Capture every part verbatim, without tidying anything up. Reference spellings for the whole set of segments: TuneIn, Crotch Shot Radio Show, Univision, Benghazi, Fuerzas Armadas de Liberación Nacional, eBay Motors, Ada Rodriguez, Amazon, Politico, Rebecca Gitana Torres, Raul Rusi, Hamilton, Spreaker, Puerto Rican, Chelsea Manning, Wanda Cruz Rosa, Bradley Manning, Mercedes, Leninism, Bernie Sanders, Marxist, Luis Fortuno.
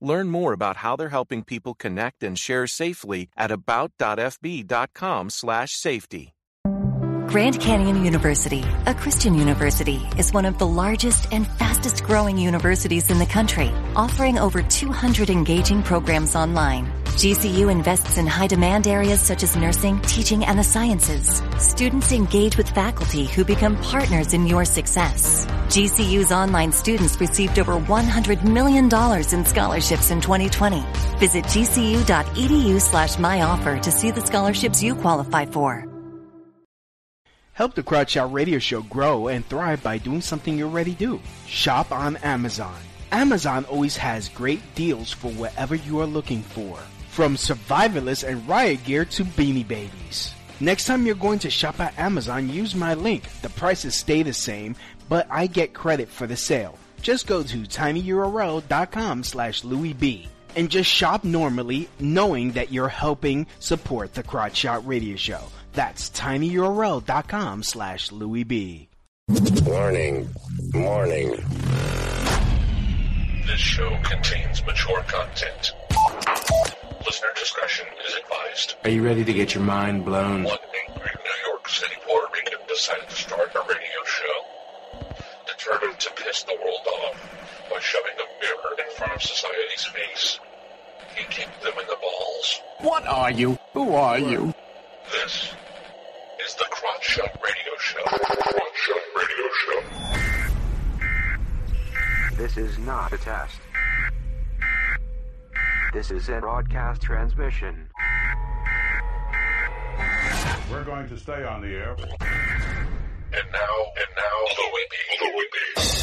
Learn more about how they're helping people connect and share safely at about dot f b dot com slash safety. Grand Canyon University, a Christian university, is one of the largest and fastest growing universities in the country, offering over two hundred engaging programs online. G C U invests in high demand areas such as nursing, teaching, and the sciences. Students engage with faculty who become partners in your success. G C U's online students received over one hundred million dollars in scholarships in twenty twenty. Visit g c u dot e d u slash my offer to see the scholarships you qualify for. Help the Crotch Shot Radio Show grow and thrive by doing something you already do. Shop on Amazon. Amazon always has great deals for whatever you are looking for, from survivalists and riot gear to beanie babies. Next time you're going to shop at Amazon, use my link. The prices stay the same, but I get credit for the sale. Just go to tinyurl dot com slash Louis B and just shop normally, knowing that you're helping support the Crotch Shot Radio Show. That's tinyurl dot com slash Louis B. Warning. Warning. This show contains mature content. Listener discretion is advised. Are you ready to get your mind blown? One angry New York City Puerto Rican decided to start a radio show, determined to piss the world off by shoving a mirror in front of society's face. He kicked them in the balls. What are you? Who are you? This is the Crotch Shot Radio Show. Crotch Shot Radio Show. This is not a test. This is a broadcast transmission. We're going to stay on the air. And now, and now, Louis B. Louis B.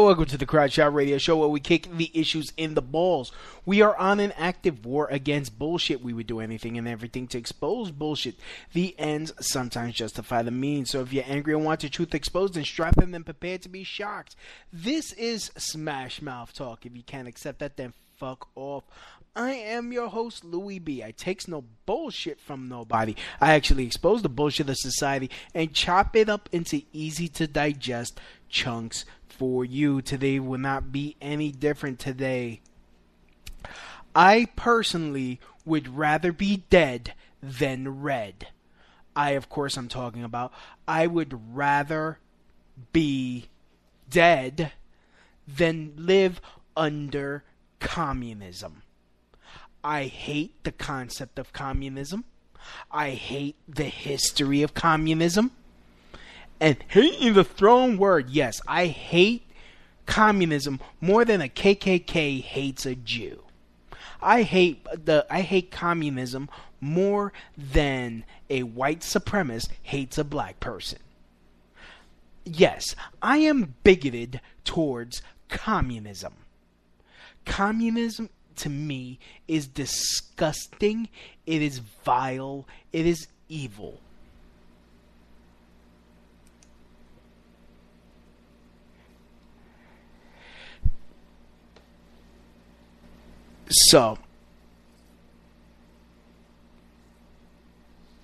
Welcome to the Crotch Shot Radio Show, where we kick the issues in the balls. We are on an active war against bullshit. We would do anything and everything to expose bullshit. The ends sometimes justify the means. So if you're angry and want the truth exposed, then strap in and prepare to be shocked. This is Smash Mouth Talk. If you can't accept that, then fuck off. I am your host, Louis B. I takes no bullshit from nobody. I actually expose the bullshit of society and chop it up into easy-to-digest chunks for you. Today will not be any different. Today, I personally would rather be dead than red. I, of course, I'm talking about, I would rather be dead than live under communism. I hate the concept of communism. I hate the history of communism. And hating the throne word, yes, I hate communism more than a K K K hates a Jew. I hate the I hate communism more than a white supremacist hates a black person. Yes, I am bigoted towards communism. Communism to me is disgusting, it is vile, it is evil. So,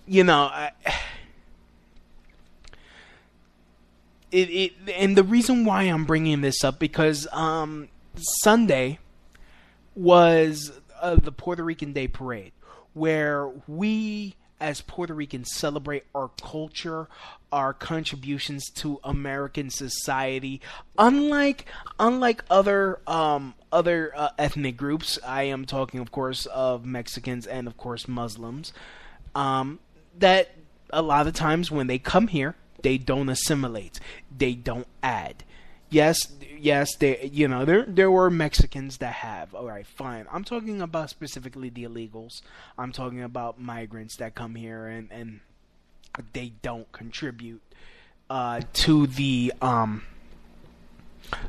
you know, I, it it and the reason why I'm bringing this up because um Sunday was uh, the Puerto Rican Day Parade, where we as Puerto Ricans celebrate our culture, our contributions to American society. Unlike unlike other um, other uh, ethnic groups, I am talking, of course, of Mexicans and, of course, Muslims, um, that a lot of times when they come here, they don't assimilate. They don't add. Yes, yes, they, you know, there there were Mexicans that have. All right, fine. I'm talking about specifically the illegals. I'm talking about migrants that come here and, and they don't contribute uh, to the um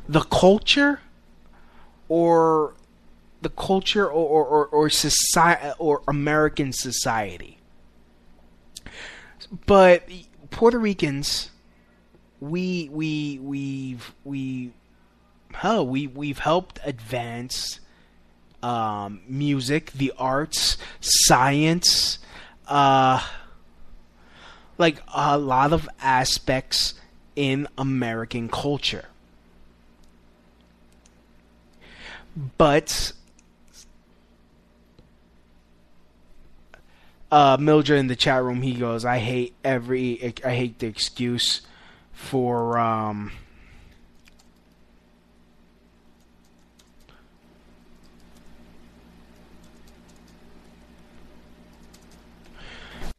the culture or the culture or or, or, or society or American society. But Puerto Ricans, we we we've we hell we we've helped advance um, music, the arts, science, uh, like a lot of aspects in American culture. But uh, Mildred in the chat room, he goes, I hate every I hate the excuse for um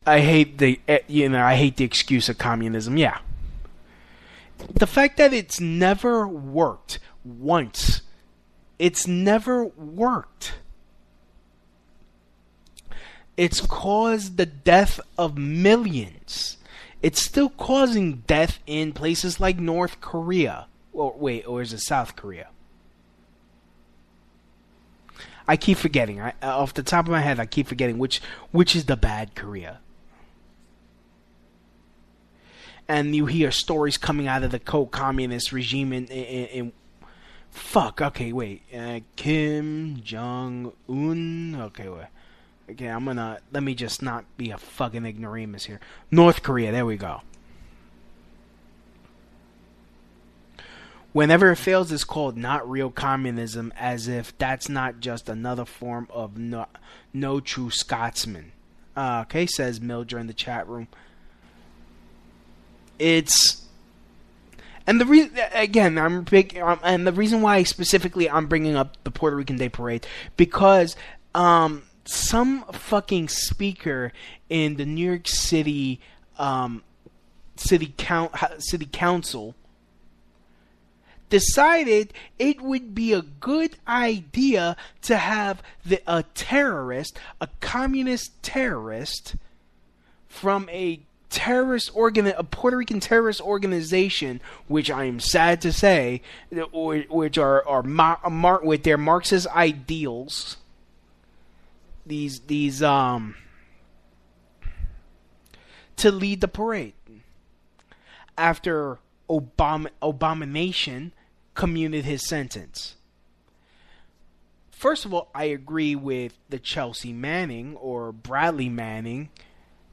I hate the you know I hate the excuse of communism. Yeah, the fact that it's never worked once. It's never worked. It's caused the death of millions. It's still causing death in places like North Korea. Or wait, or is it South Korea? I keep forgetting. I, off the top of my head, I keep forgetting which which is the bad Korea. And you hear stories coming out of the co-communist regime in, in, in fuck. Okay, wait. Uh, Kim Jong Un. Okay, wait. Okay, I'm gonna, let me just not be a fucking ignoramus here. North Korea, there we go. Whenever it fails, it's called not real communism, as if that's not just another form of no, no true Scotsman. Uh, okay, says Mildred in the chat room. It's, and the reason, again, I'm big, um, and the reason why specifically I'm bringing up the Puerto Rican Day Parade, because, um, some fucking speaker in the New York City um, city, count, city council decided it would be a good idea to have the, a terrorist, a communist terrorist from a terrorist organ, a Puerto Rican terrorist organization, which I am sad to say, or, which are are mar- mar- with their Marxist ideals. These these um to lead the parade after Obama Obamination commuted his sentence. First of all, I agree with the Chelsea Manning or Bradley Manning,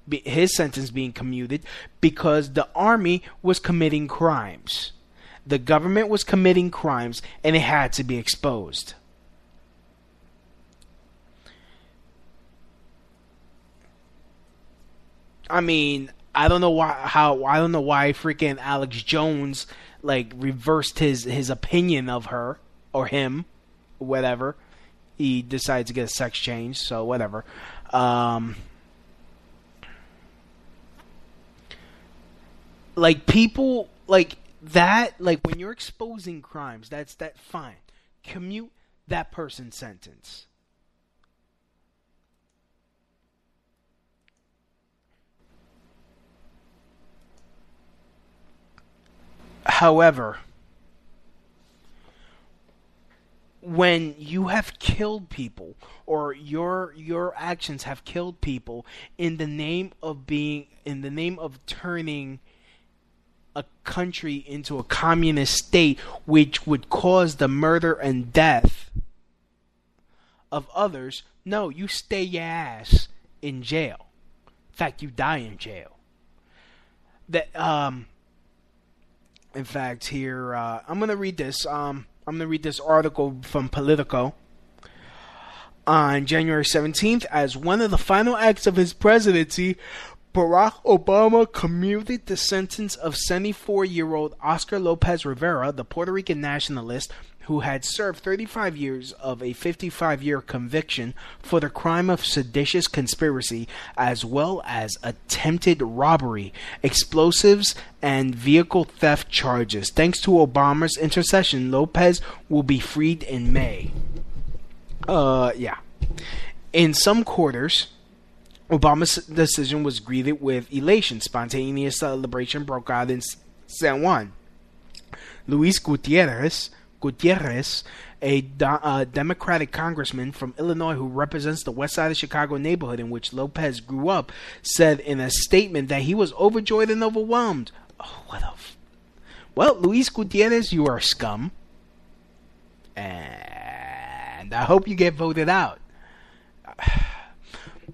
his sentence being commuted, because the army was committing crimes, the government was committing crimes, and it had to be exposed. I mean, I don't know why. How I don't know why freaking Alex Jones like reversed his, his opinion of her or him, whatever. He decided to get a sex change, so whatever. Um, like people like that. Like when you're exposing crimes, that's that fine. Commute that person's sentence. However, when you have killed people, or your your actions have killed people in the name of being, in the name of turning a country into a communist state, which would cause the murder and death of others, no, you stay your ass in jail. In fact, you die in jail. That um. In fact, here, uh, I'm going to read this. Um, I'm going to read this article from Politico. On January seventeenth, as one of the final acts of his presidency, Barack Obama commuted the sentence of seventy-four-year-old Oscar Lopez Rivera, the Puerto Rican nationalist who had served thirty-five years of a fifty-five-year conviction for the crime of seditious conspiracy, as well as attempted robbery, explosives, and vehicle theft charges. Thanks to Obama's intercession, Lopez will be freed in May. Uh, yeah. In some quarters, Obama's decision was greeted with elation. Spontaneous celebration broke out in San Juan. Luis Gutierrez... Gutierrez, a do, uh, Democratic congressman from Illinois who represents the west side of Chicago neighborhood in which Lopez grew up, said in a statement that he was overjoyed and overwhelmed. Oh, what the f- Well, Luis Gutierrez, you are scum. And I hope you get voted out.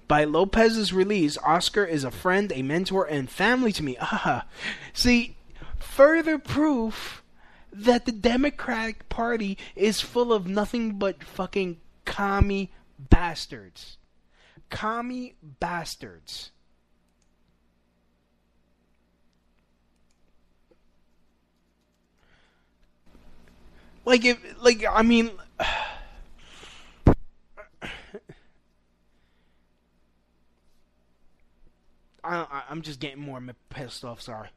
By Lopez's release, Oscar is a friend, a mentor, and family to me. Ah, see, further proof that the Democratic Party is full of nothing but fucking commie bastards. Commie bastards. Like, if, like, I mean... I, I'm just getting more pissed off, sorry.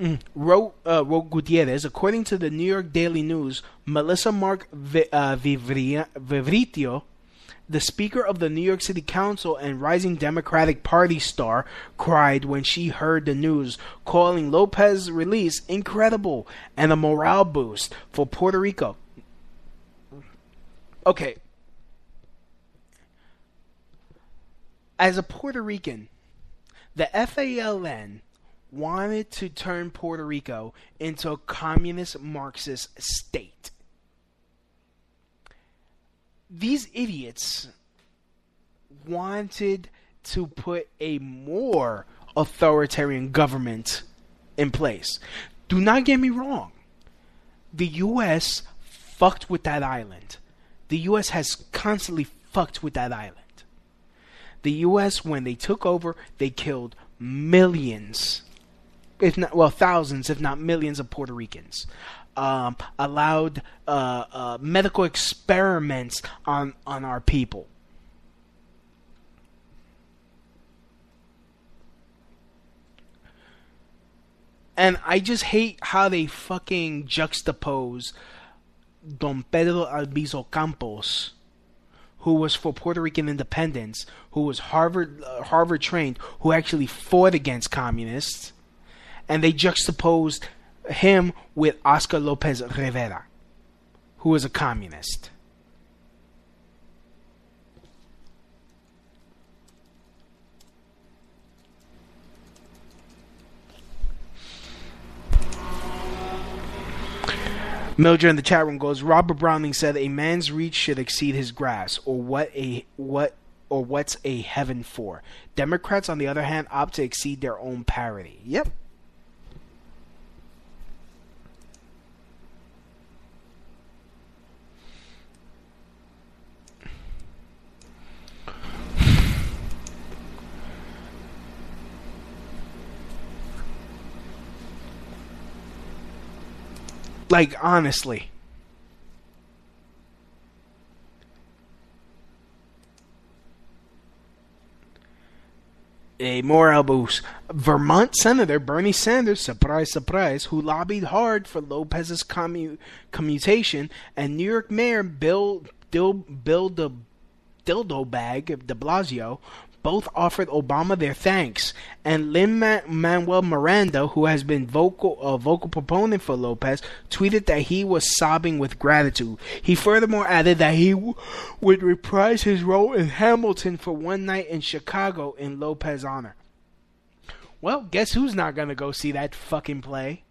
Mm. Wrote, uh, wrote Gutierrez, according to the New York Daily News, Melissa Mark-Viverito, the Speaker of the New York City Council and rising Democratic Party star, cried when she heard the news, calling Lopez's release incredible and a morale boost for Puerto Rico. Okay. As a Puerto Rican, the F A L N wanted to turn Puerto Rico into a communist Marxist state. These idiots wanted to put a more authoritarian government in place. Do not get me wrong. The U S fucked with that island. The U S has constantly fucked with that island. The U S, when they took over, they killed millions, if not, well, thousands, if not millions of Puerto Ricans, um, allowed uh, uh, medical experiments on, on our people. And I just hate how they fucking juxtapose Don Pedro Albizu Campos, who was for Puerto Rican independence, who was Harvard uh, Harvard trained, who actually fought against communists, and they juxtaposed him with Oscar Lopez Rivera, who was a communist. Mildred in the chat room goes, Robert Browning said, a man's reach should exceed his grasp, or what a what or what's a heaven for. Democrats, on the other hand, opt to exceed their own parity. Yep. Like, honestly. A morale boost. Vermont Senator Bernie Sanders, surprise, surprise, who lobbied hard for Lopez's commu- commutation, and New York Mayor Bill, Bill, Bill de, Dildo Bag de Blasio, both offered Obama their thanks, and Lin-Manuel Miranda, who has been vocal, a vocal proponent for Lopez, tweeted that he was sobbing with gratitude. He furthermore added that he w- would reprise his role in Hamilton for one night in Chicago in Lopez's honor. Well, guess who's not going to go see that fucking play?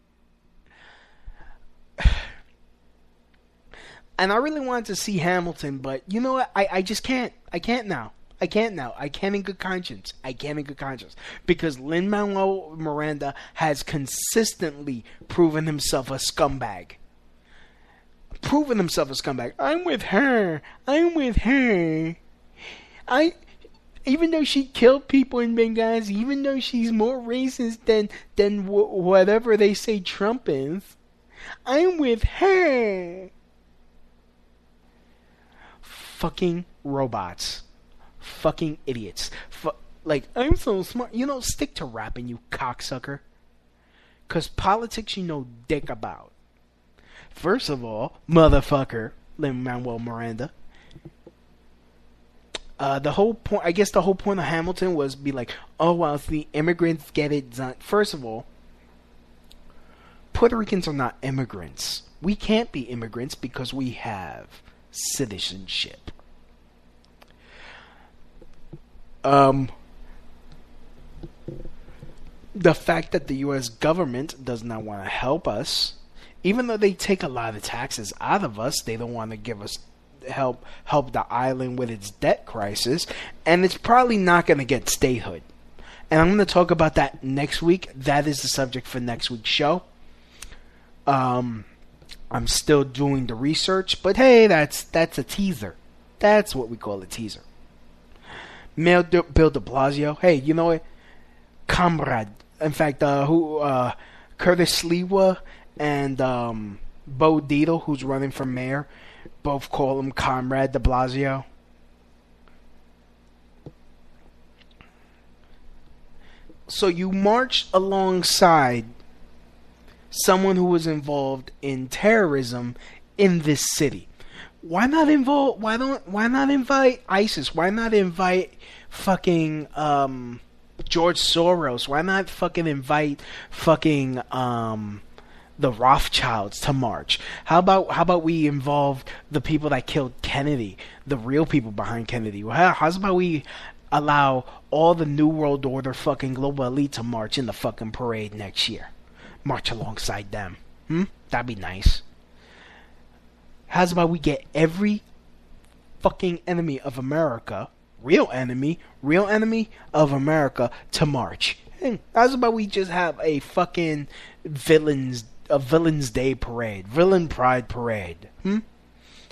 And I really wanted to see Hamilton, but you know what? I, I just can't. I can't now. I can't now. I can't in good conscience. I can't in good conscience. Because Lin-Manuel Miranda has consistently proven himself a scumbag. proven themselves as comeback. I'm with her. I'm with her. I, even though she killed people in Benghazi, even though she's more racist than than wh- whatever they say Trump is, I'm with her. Fucking robots. Fucking idiots. Fu- like, I'm so smart. You know, stick to rapping, you cocksucker. Because politics you know dick about. First of all, motherfucker, Lin-Manuel Miranda. Uh, the whole point, I guess the whole point of Hamilton was be like, oh, well, it's the immigrants get it done. First of all, Puerto Ricans are not immigrants. We can't be immigrants because we have citizenship. Um, the fact that the U S government does not want to help us, even though they take a lot of taxes out of us, they don't want to give us help help the island with its debt crisis, and it's probably not going to get statehood. And I'm going to talk about that next week. That is the subject for next week's show. Um, I'm still doing the research, but hey, that's that's a teaser. That's what we call a teaser. Bill de Blasio. Hey, you know what? Comrade. In fact, uh, who uh, Curtis Sliwa and um, Bo Dietl, who's running for mayor, both call him Comrade de Blasio. So you marched alongside someone who was involved in terrorism in this city. Why not involve? Why don't? Why not invite ISIS? Why not invite fucking um, George Soros? Why not fucking invite fucking um, the Rothschilds to march? How about how about we involve the people that killed Kennedy, the real people behind Kennedy? How, how about we allow all the New World Order fucking global elite to march in the fucking parade next year? March alongside them. Hmm? That'd be nice. How's about we get every fucking enemy of America, real enemy, real enemy of America, to march? Hey, how's about we just have a fucking villains, a Villains Day parade, Villain Pride parade? Hmm?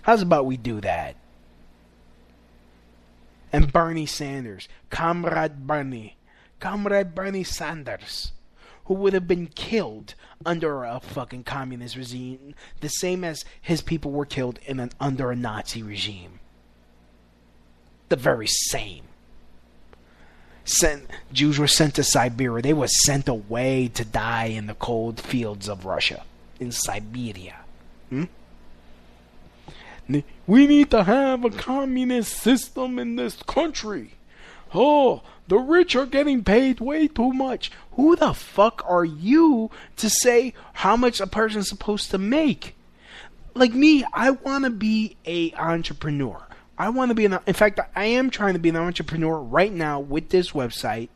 How's about we do that? And Bernie Sanders, Comrade Bernie, Comrade Bernie Sanders, who would have been killed under a fucking communist regime, the same as his people were killed in an under a Nazi regime. The very same. Sent, Jews were sent to Siberia. They were sent away to die in the cold fields of Russia, in Siberia. Hmm? We need to have a communist system in this country. Oh, the rich are getting paid way too much. Who the fuck are you to say how much a person's supposed to make? Like me, I want to be an entrepreneur. I want to be an... In fact, I am trying to be an entrepreneur right now with this website.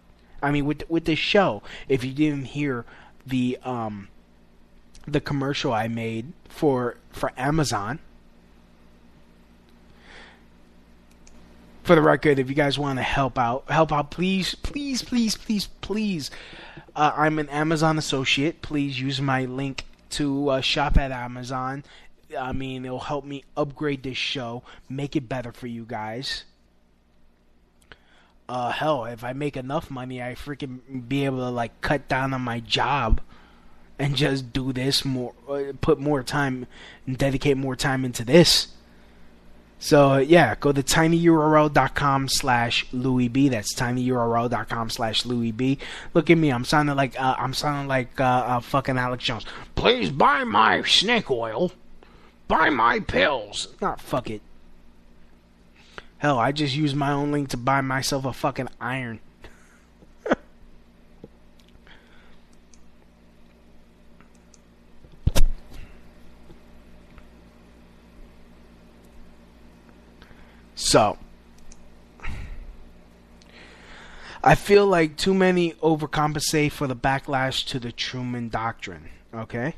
I mean, with with this show. If you didn't hear the um the commercial I made for for Amazon. For the record, if you guys want to help out, help out, please, please, please, please, please. Uh, I'm an Amazon associate. Please use my link to uh, shop at Amazon. I mean, it'll help me upgrade this show, make it better for you guys. Uh, hell, if I make enough money, I freaking be able to like cut down on my job and just do this more, uh, put more time, and dedicate more time into this. So, yeah, go to tinyurl.com slash Louis B. That's tinyurl.com slash Louis B. Look at me. I'm sounding like, uh, I'm sounding like uh, uh, fucking Alex Jones. Please buy my snake oil. Buy my pills. Nah, fuck it. Hell, I just used my own link to buy myself a fucking iron. So, I feel like too many overcompensate for the backlash to the Truman Doctrine, okay?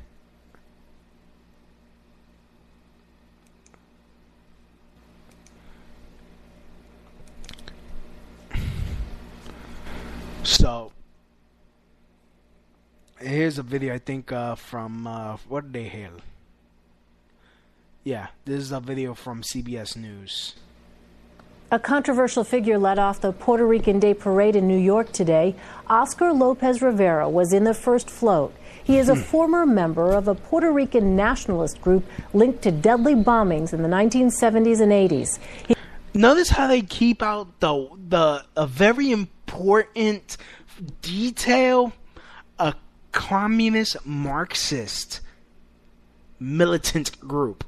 So, here's a video I think uh, from, uh, what the hell? Yeah, this is a video from C B S News. A controversial figure led off the Puerto Rican Day Parade in New York today. Oscar Lopez Rivera was in the first float. He is a former member of a Puerto Rican nationalist group linked to deadly bombings in the nineteen seventies and eighties. He Notice how they keep out the the a very important detail: a communist Marxist militant group.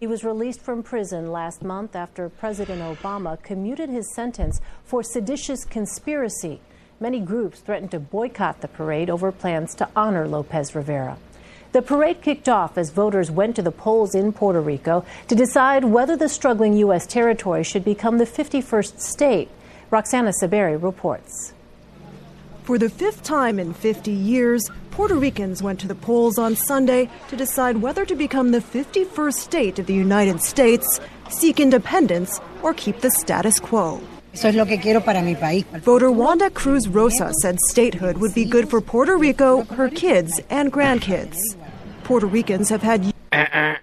He was released from prison last month after President Obama commuted his sentence for seditious conspiracy. Many groups threatened to boycott the parade over plans to honor Lopez Rivera. The parade kicked off as voters went to the polls in Puerto Rico to decide whether the struggling U S territory should become the fifty-first state. Roxana Saberi reports. For the fifth time in fifty years, Puerto Ricans went to the polls on Sunday to decide whether to become the fifty-first state of the United States, seek independence, or keep the status quo. Voter Wanda Cruz Rosa said statehood would be good for Puerto Rico, her kids, and grandkids. Puerto Ricans have had uh-uh.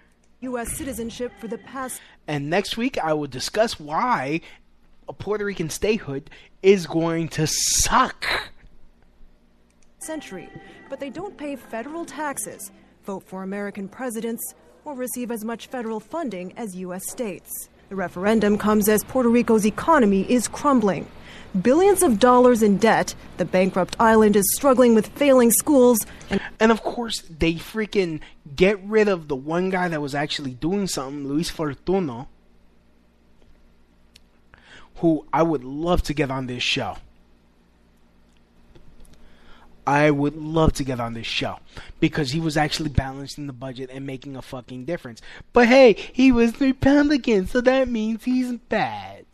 U S citizenship for the past... And next week I will discuss why a Puerto Rican statehood is going to suck. ...century, but they don't pay federal taxes, vote for American presidents, or receive as much federal funding as U S states. The referendum comes as Puerto Rico's economy is crumbling. Billions of dollars in debt, the bankrupt island is struggling with failing schools. And, and of course, they freaking get rid of the one guy that was actually doing something, Luis Fortuno, who I would love to get on this show. I would love to get on this show because he was actually balancing the budget and making a fucking difference. But hey, he was Republican, so that means he's bad.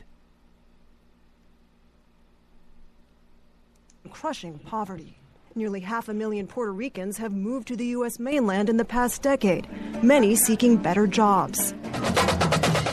Crushing poverty. Nearly half a million Puerto Ricans have moved to the U S mainland in the past decade, many seeking better jobs.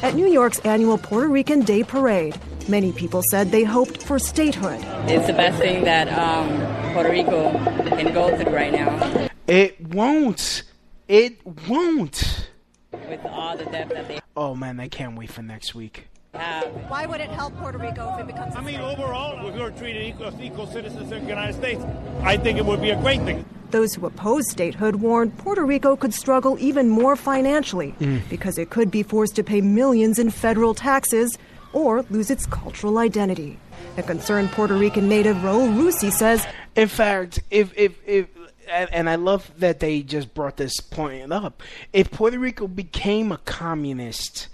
At New York's annual Puerto Rican Day Parade, many people said they hoped for statehood. It's the best thing that um, Puerto Rico can go through right now. It won't. It won't. With all the debt that they... Oh, man, I can't wait for next week. Uh, Why would it help Puerto Rico if it becomes... I mean, overall, if we were treated equal as equal citizens of the United States, I think it would be a great thing. Those who oppose statehood warned Puerto Rico could struggle even more financially mm. because it could be forced to pay millions in federal taxes or lose its cultural identity. A concerned Puerto Rican native, Raul Rusi, says... In fact, if... if, if and, and I love that they just brought this point up. If Puerto Rico became a communist...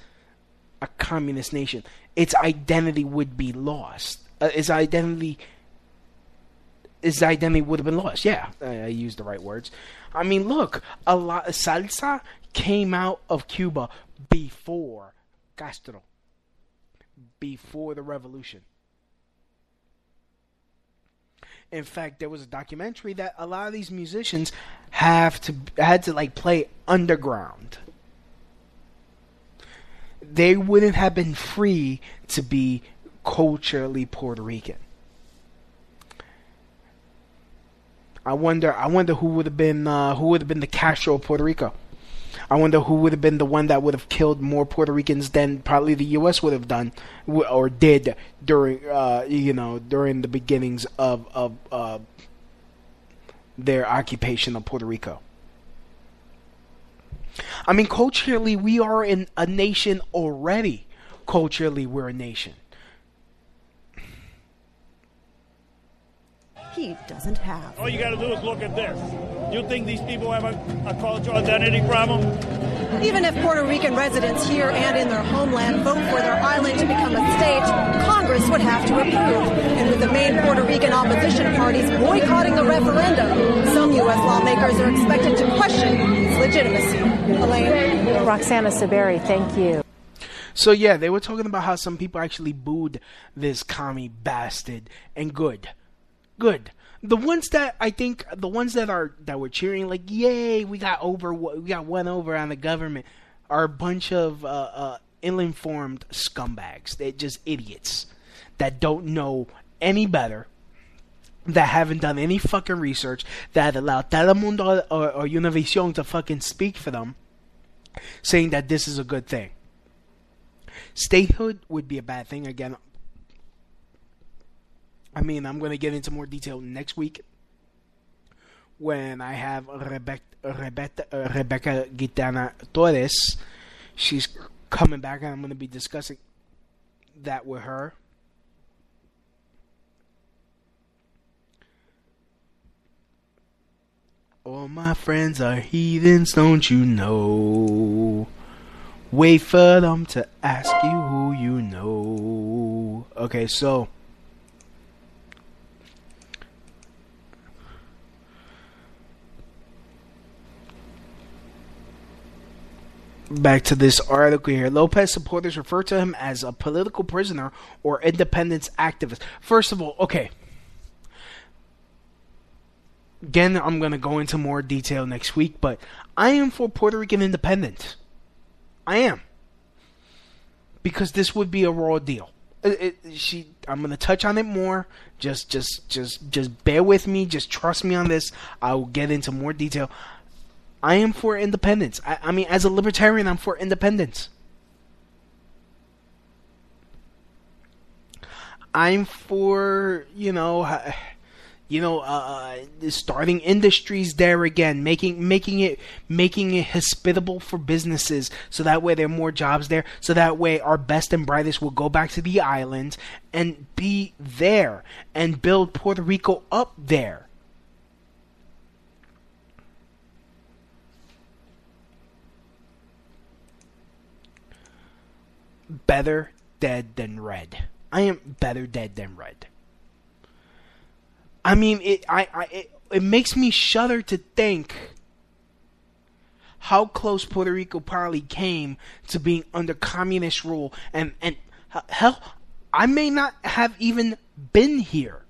a communist nation, its identity would be lost. Uh, its identity... Its identity would have been lost. Yeah, I, I used the right words. I mean, look, a lot of salsa came out of Cuba before Castro. Before the revolution. In fact, there was a documentary that a lot of these musicians have to had to like play underground. They wouldn't have been free to be culturally Puerto Rican. I wonder. I wonder who would have been uh, who would have been the Castro of Puerto Rico. I wonder who would have been the one that would have killed more Puerto Ricans than probably the U S would have done or did during uh, you know during the beginnings of of uh, their occupation of Puerto Rico. I mean, culturally, we are in a nation already. Culturally, we're a nation. He doesn't have. All you got to do is look at this. You think these people have a, a cultural identity problem? Even if Puerto Rican residents here and in their homeland vote for their island to become a state, Congress would have to approve. And with the main Puerto Rican opposition parties boycotting the referendum, some U S lawmakers are expected to question its legitimacy. Elaine? Roxana Saberi, thank you. So, yeah, they were talking about how some people actually booed this commie bastard, and good. Good. The ones that I think, the ones that are that were cheering, like, yay, we got over, we got one over on the government, are a bunch of uh, uh, ill-informed scumbags. They're just idiots that don't know any better, that haven't done any fucking research, that allow Telemundo or, or Univision to fucking speak for them, saying that this is a good thing. Statehood would be a bad thing. Again, I mean, I'm going to get into more detail next week when I have Rebecca, Rebecca, Rebecca Gitana Torres. She's coming back, and I'm going to be discussing that with her. All my friends are heathens, don't you know? Wait for them to ask you who you know. Okay, so back to this article here. Lopez supporters refer to him as a political prisoner or independence activist. First of all, okay. Again, I'm going to go into more detail next week, but I am for Puerto Rican independence. I am. Because this would be a raw deal. It, it, she, I'm going to touch on it more. Just, just, just, just bear with me. Just trust me on this. I will get into more detail. I am for independence. I, I mean, as a libertarian, I'm for independence. I'm for, you know... I, You know, uh, starting industries there again, making making it making it hospitable for businesses, so that way there are more jobs there, so that way our best and brightest will go back to the island and be there and build Puerto Rico up there. Better dead than red. I am better dead than red. I mean, it, I, I, it, it makes me shudder to think how close Puerto Rico probably came to being under communist rule. And, and hell, I may not have even been here.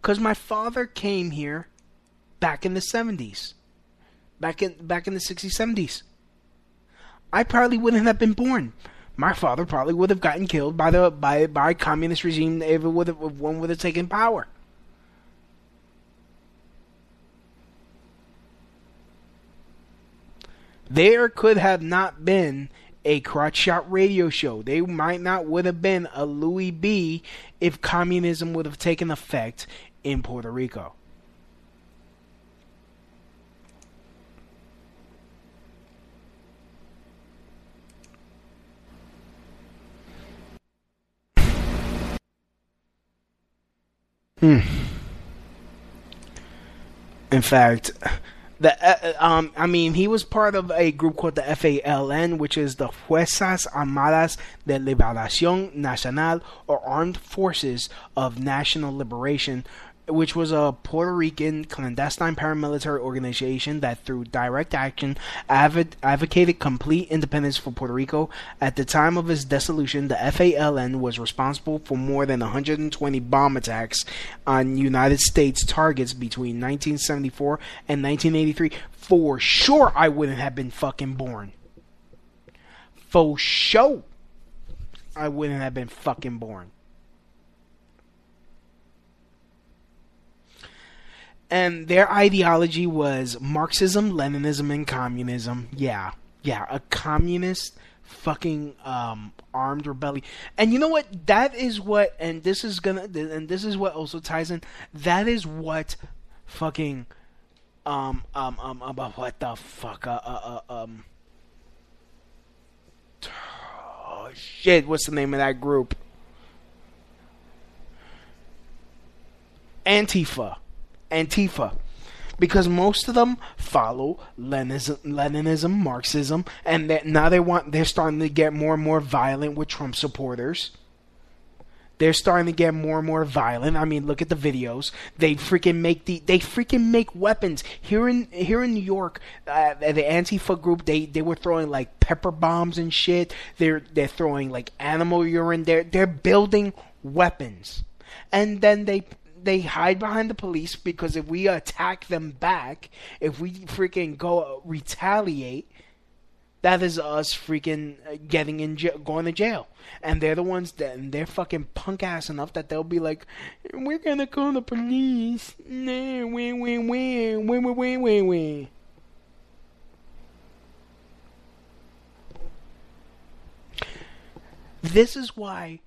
Because my father came here back in the seventies. Back in, back in the sixties, seventies. I probably wouldn't have been born. My father probably would have gotten killed by the by by communist regime if, it would have, if one would have taken power. There could have not been a Crotch Shot Radio Show. They might not would have been a Louis B if communism would have taken effect in Puerto Rico. Hmm. In fact, the uh, um, I mean, he was part of a group called the F A L N, which is the Fuerzas Armadas de Liberación Nacional, or Armed Forces of National Liberation, which was a Puerto Rican clandestine paramilitary organization that through direct action adv- advocated complete independence for Puerto Rico. At the time of its dissolution, the F A L N was responsible for more than one hundred twenty bomb attacks on United States targets between nineteen seventy-four and nineteen eighty-three. For sure I wouldn't have been fucking born. For sure I wouldn't have been fucking born. And their ideology was Marxism, Leninism, and communism. Yeah, yeah, a communist fucking um, armed rebellion. And you know what? That is what, and this is gonna, and this is what also ties in. That is what fucking um um um about what the fuck uh, uh, uh um oh shit, what's the name of that group? Antifa. Antifa, because most of them follow Leninism, Leninism, Marxism, and that now they want. They're starting to get more and more violent with Trump supporters. They're starting to get more and more violent. I mean, look at the videos. They freaking make the. They freaking make weapons here in here in New York. Uh, the Antifa group, they, they were throwing like pepper bombs and shit. They're they're throwing like animal urine. They're they're building weapons, and then they. They hide behind the police because if we attack them back, if we freaking go retaliate, that is us freaking getting in jail, going to jail. And they're the ones that and they're fucking punk ass enough that they'll be like, "We're gonna call the police." Nah, win, win, win, win, win, win, win, win. This is why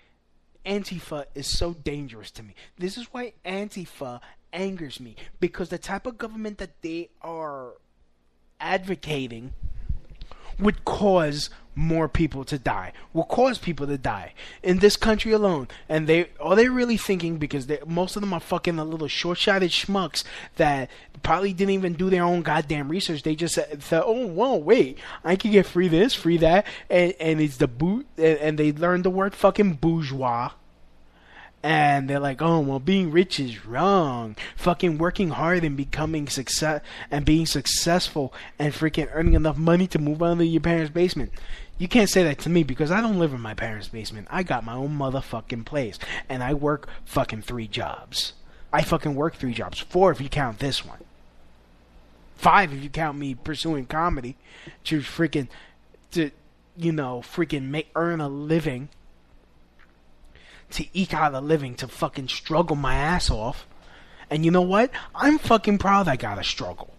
Antifa is so dangerous to me. This is why Antifa angers me, because the type of government that they are advocating would cause more people to die, will cause people to die in this country alone. And they are they really thinking, because they, most of them are fucking the little short-sighted schmucks that probably didn't even do their own goddamn research. They just thought, oh, well, wait, I can get free this, free that, and and it's the boot, and, and they learned the word fucking bourgeois. And they're like, oh, well, being rich is wrong. Fucking working hard and becoming success and being successful and freaking earning enough money to move out of your parents' basement. You can't say that to me, because I don't live in my parents' basement. I got my own motherfucking place. And I work fucking three jobs. I fucking work three jobs. Four if you count this one. Five if you count me pursuing comedy to freaking, to, you know, freaking make, earn a living. To eke out a living, to fucking struggle my ass off. And you know what? I'm fucking proud I gotta struggle.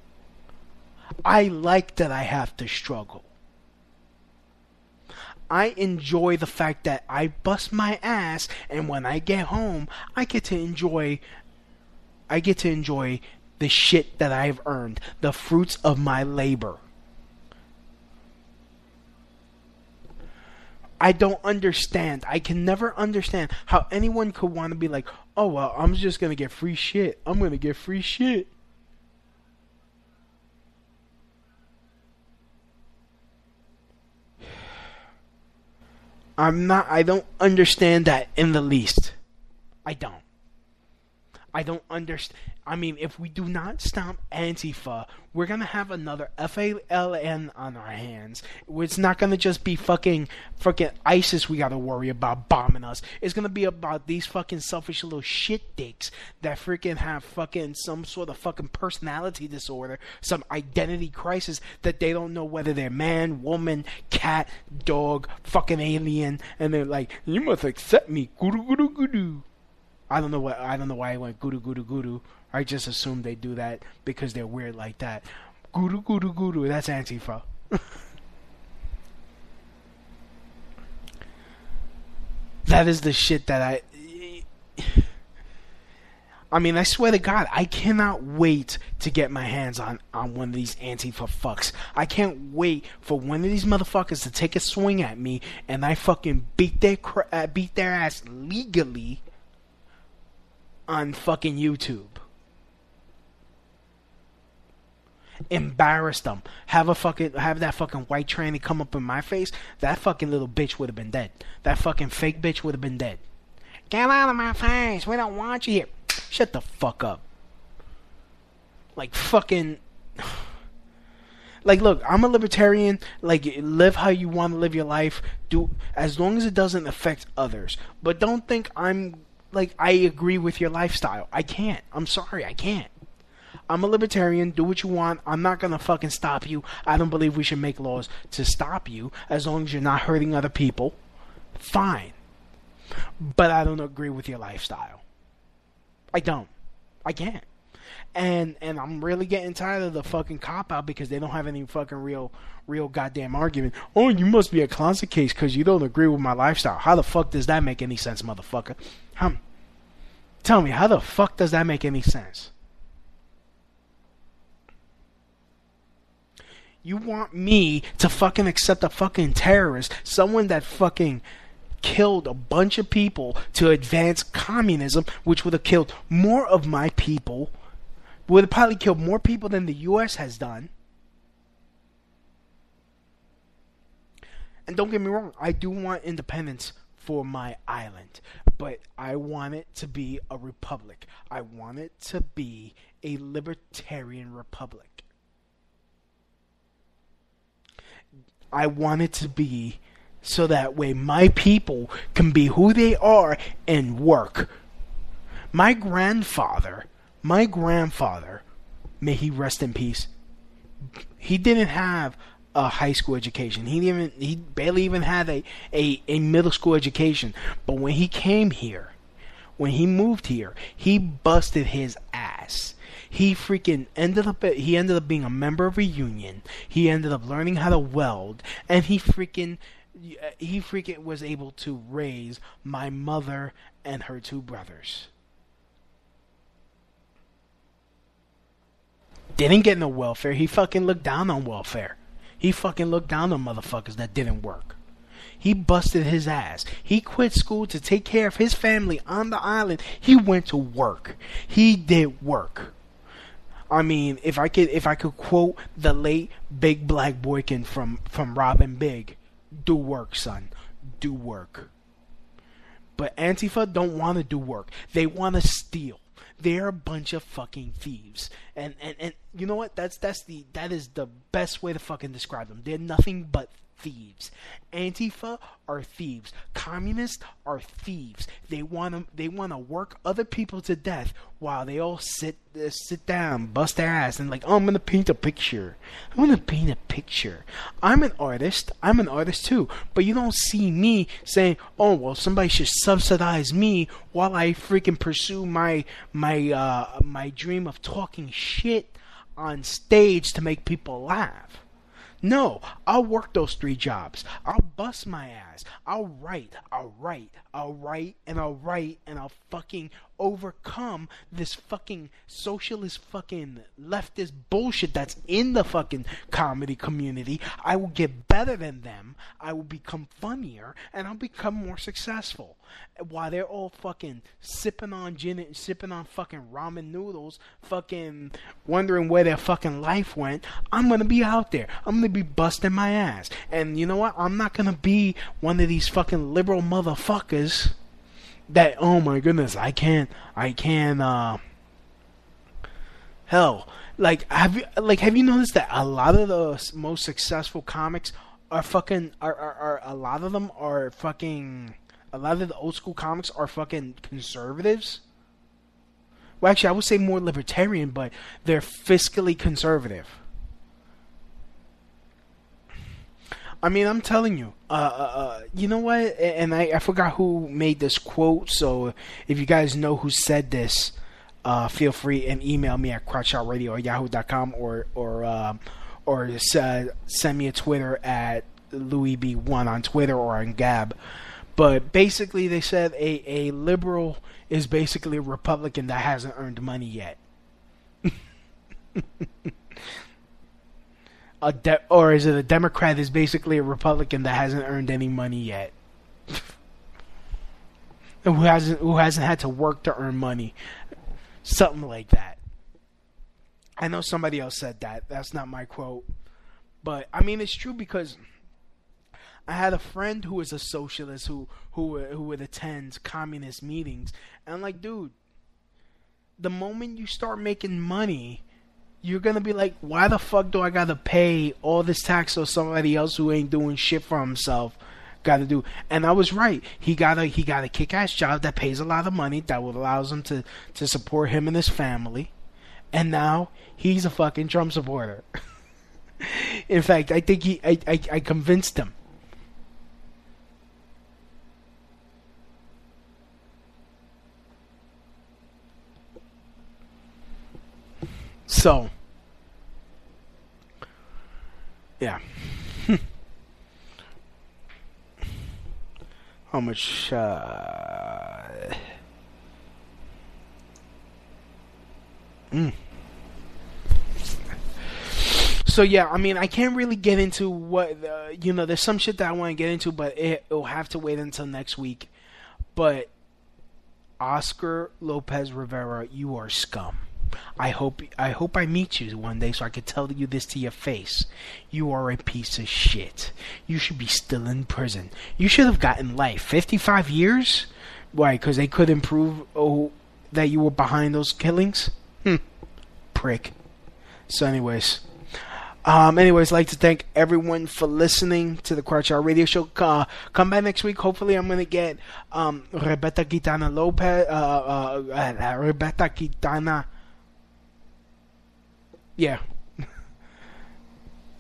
I like that I have to struggle. I enjoy the fact that I bust my ass, and when I get home, I get to enjoy, I get to enjoy the shit that I've earned, the fruits of my labor. I don't understand. I can never understand how anyone could want to be like, oh, well, I'm just going to get free shit. I'm going to get free shit. I'm not, I don't understand that in the least. I don't. I don't understand. I mean, if we do not stomp Antifa, we're going to have another F A L N on our hands. It's not going to just be fucking fucking ISIS we got to worry about bombing us. It's going to be about these fucking selfish little shit dicks that freaking have fucking some sort of fucking personality disorder, some identity crisis that they don't know whether they're man, woman, cat, dog, fucking alien. And they're like, you must accept me. Guru, guru, guru. I don't know what I don't know why I went guru guru guru. I just assume they do that because they're weird like that. Guru guru guru. That's Antifa. That is the shit that I. I mean, I swear to God, I cannot wait to get my hands on, on one of these Antifa fucks. I can't wait for one of these motherfuckers to take a swing at me and I fucking beat their cra- beat their ass legally. On fucking YouTube. Embarrass them. Have a fucking have that fucking white tranny come up in my face. That fucking little bitch would have been dead. That fucking fake bitch would have been dead. Get out of my face. We don't want you here. Shut the fuck up. Like fucking Like, look, I'm a libertarian. Like, live how you want to live your life. Do as long as it doesn't affect others. But don't think I'm Like, I agree with your lifestyle. I can't. I'm sorry, I can't. I'm a libertarian. Do what you want. I'm not going to fucking stop you. I don't believe we should make laws to stop you as long as you're not hurting other people. Fine. But I don't agree with your lifestyle. I don't. I can't. And and I'm really getting tired of the fucking cop-out because they don't have any fucking real real goddamn argument. Oh, you must be a closet case because you don't agree with my lifestyle. How the fuck does that make any sense, motherfucker? How, tell me, how the fuck does that make any sense? You want me to fucking accept a fucking terrorist, someone that fucking killed a bunch of people to advance communism, which would have killed more of my people, would have probably killed more people than the U S has done. And don't get me wrong, I do want independence for my island, but I want it to be a republic. I want it to be a libertarian republic. I want it to be so that way my people can be who they are and work. My grandfather... My grandfather, may he rest in peace, he didn't have a high school education. He didn't even, he barely even had a, a, a middle school education. But when he came here, when he moved here, he busted his ass. He freaking ended up, he ended up being a member of a union. He ended up learning how to weld. And he freaking he freaking was able to raise my mother and her two brothers. Didn't get no welfare. He fucking looked down on welfare. He fucking looked down on motherfuckers that didn't work. He busted his ass. He quit school to take care of his family on the island. He went to work. He did work. I mean, if I could if I could quote the late Big Black Boykin from, from Robin Big, do work, son. Do work. But Antifa don't want to do work. They want to steal. They're a bunch of fucking thieves. And, and and you know what? That's that's the that is the best way to fucking describe them. They're nothing but thieves. Antifa are thieves. Communists are thieves. They want to they want to work other people to death while they all sit uh, sit down, bust their ass, and like, oh, I'm going to paint a picture. I'm going to paint a picture. I'm an artist. I'm an artist too. But you don't see me saying, oh, well, somebody should subsidize me while I freaking pursue my my uh my dream of talking shit on stage to make people laugh. No, I'll work those three jobs. I'll bust my ass. I'll write, I'll write, I'll write, and I'll write, and I'll fucking overcome this fucking socialist fucking leftist bullshit that's in the fucking comedy community. I will get better than them. I will become funnier, and I'll become more successful. While they're all fucking sipping on gin and sipping on fucking ramen noodles, fucking wondering where their fucking life went, I'm gonna be out there. I'm gonna be busting my ass. And you know what? I'm not gonna be one of these fucking liberal motherfuckers that, oh my goodness, I can't, I can't, uh, hell, like, have you, like, have you noticed that a lot of the most successful comics are fucking, are, are, are, a lot of them are fucking, a lot of the old school comics are fucking conservatives? Well, actually, I would say more libertarian, but they're fiscally conservative. I mean, I'm telling you, uh, uh, you know what, and I, I forgot who made this quote, so if you guys know who said this, uh, feel free and email me at crotch shot radio at yahoo dot com or, or, um, or just, uh, send me a Twitter at Louis B one on Twitter or on Gab. But basically they said a, a liberal is basically a Republican that hasn't earned money yet. A de- or is it a Democrat is basically a Republican that hasn't earned any money yet, who hasn't who hasn't had to work to earn money, something like that. I know somebody else said that. That's not my quote, but I mean it's true because I had a friend who was a socialist who who who would attend communist meetings, and I'm like, dude, the moment you start making money, you're going to be like, why the fuck do I got to pay all this tax so somebody else who ain't doing shit for himself got to do? And I was right. He got a he got a kick-ass job that pays a lot of money that will allows him to, to support him and his family. And now he's a fucking Trump supporter. In fact, I think he I, I, I convinced him. So, yeah. How much, uh... Mm. So, yeah, I mean, I can't really get into what, uh, you know, there's some shit that I want to get into, but it, it'll have to wait until next week. But, Oscar Lopez Rivera, you are scum. I hope I hope I meet you one day so I could tell you this to your face. You are a piece of shit. You should be still in prison. You should have gotten life. fifty-five years? Why? Because they couldn't prove oh, that you were behind those killings? Hmm. Prick. So anyways. Um, anyways, I'd like to thank everyone for listening to the Crotch Shot Radio Show. Uh, come back next week. Hopefully, I'm going to get um, Rebecca Gitana Lopez. Uh, uh, uh, Rebecca Gitana... Yeah.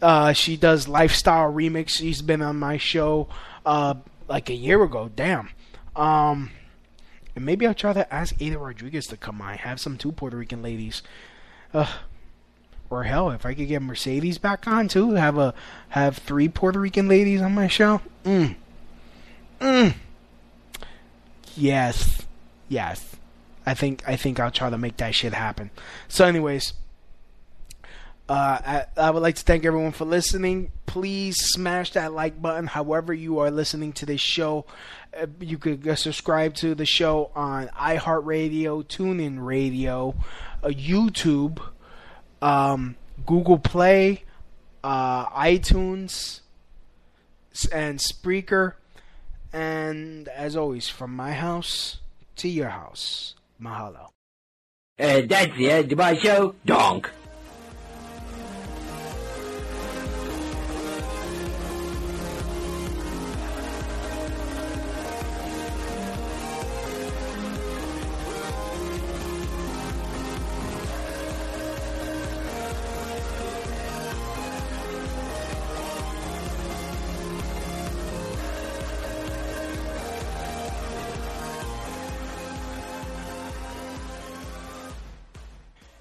Uh, she does Lifestyle Remix. She's been on my show uh, like a year ago. Damn. Um, and maybe I'll try to ask Ada Rodriguez to come on. I have some two Puerto Rican ladies. Uh, or hell, if I could get Mercedes back on too, have a have three Puerto Rican ladies on my show. Mm. Mm. Yes. Yes. I think I think I'll try to make that shit happen. So anyways, Uh, I, I would like to thank everyone for listening. Please smash that like button however you are listening to this show. Uh, you could uh, subscribe to the show on iHeartRadio, TuneIn Radio, uh, YouTube, um, Google Play, uh, iTunes, and Spreaker. And as always, from my house to your house, mahalo. Uh, that's the end of my show. Donk.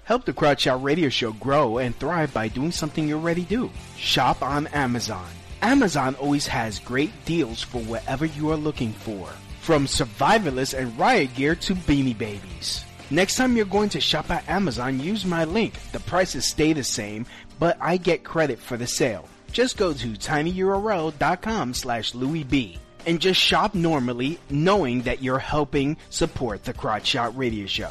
Help the Crotch Shot Radio Show grow and thrive by doing something you already do. Shop on Amazon. Amazon always has great deals for whatever you are looking for, from survivalists and riot gear to beanie babies. Next time you're going to shop at Amazon, use my link. The prices stay the same, but I get credit for the sale. Just go to tinyurl.com slash Louis B. and just shop normally, knowing that you're helping support the Crotch Shot Radio Show.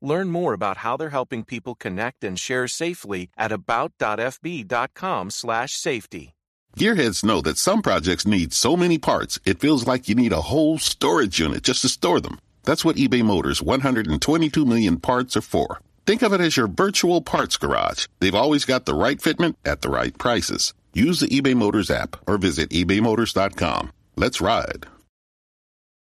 Learn more about how they're helping people connect and share safely at about.fb.com slash safety. Gearheads know that some projects need so many parts, it feels like you need a whole storage unit just to store them. That's what eBay Motors' one hundred twenty-two million parts are for. Think of it as your virtual parts garage. They've always got the right fitment at the right prices. Use the eBay Motors app or visit ebay motors dot com. Let's ride.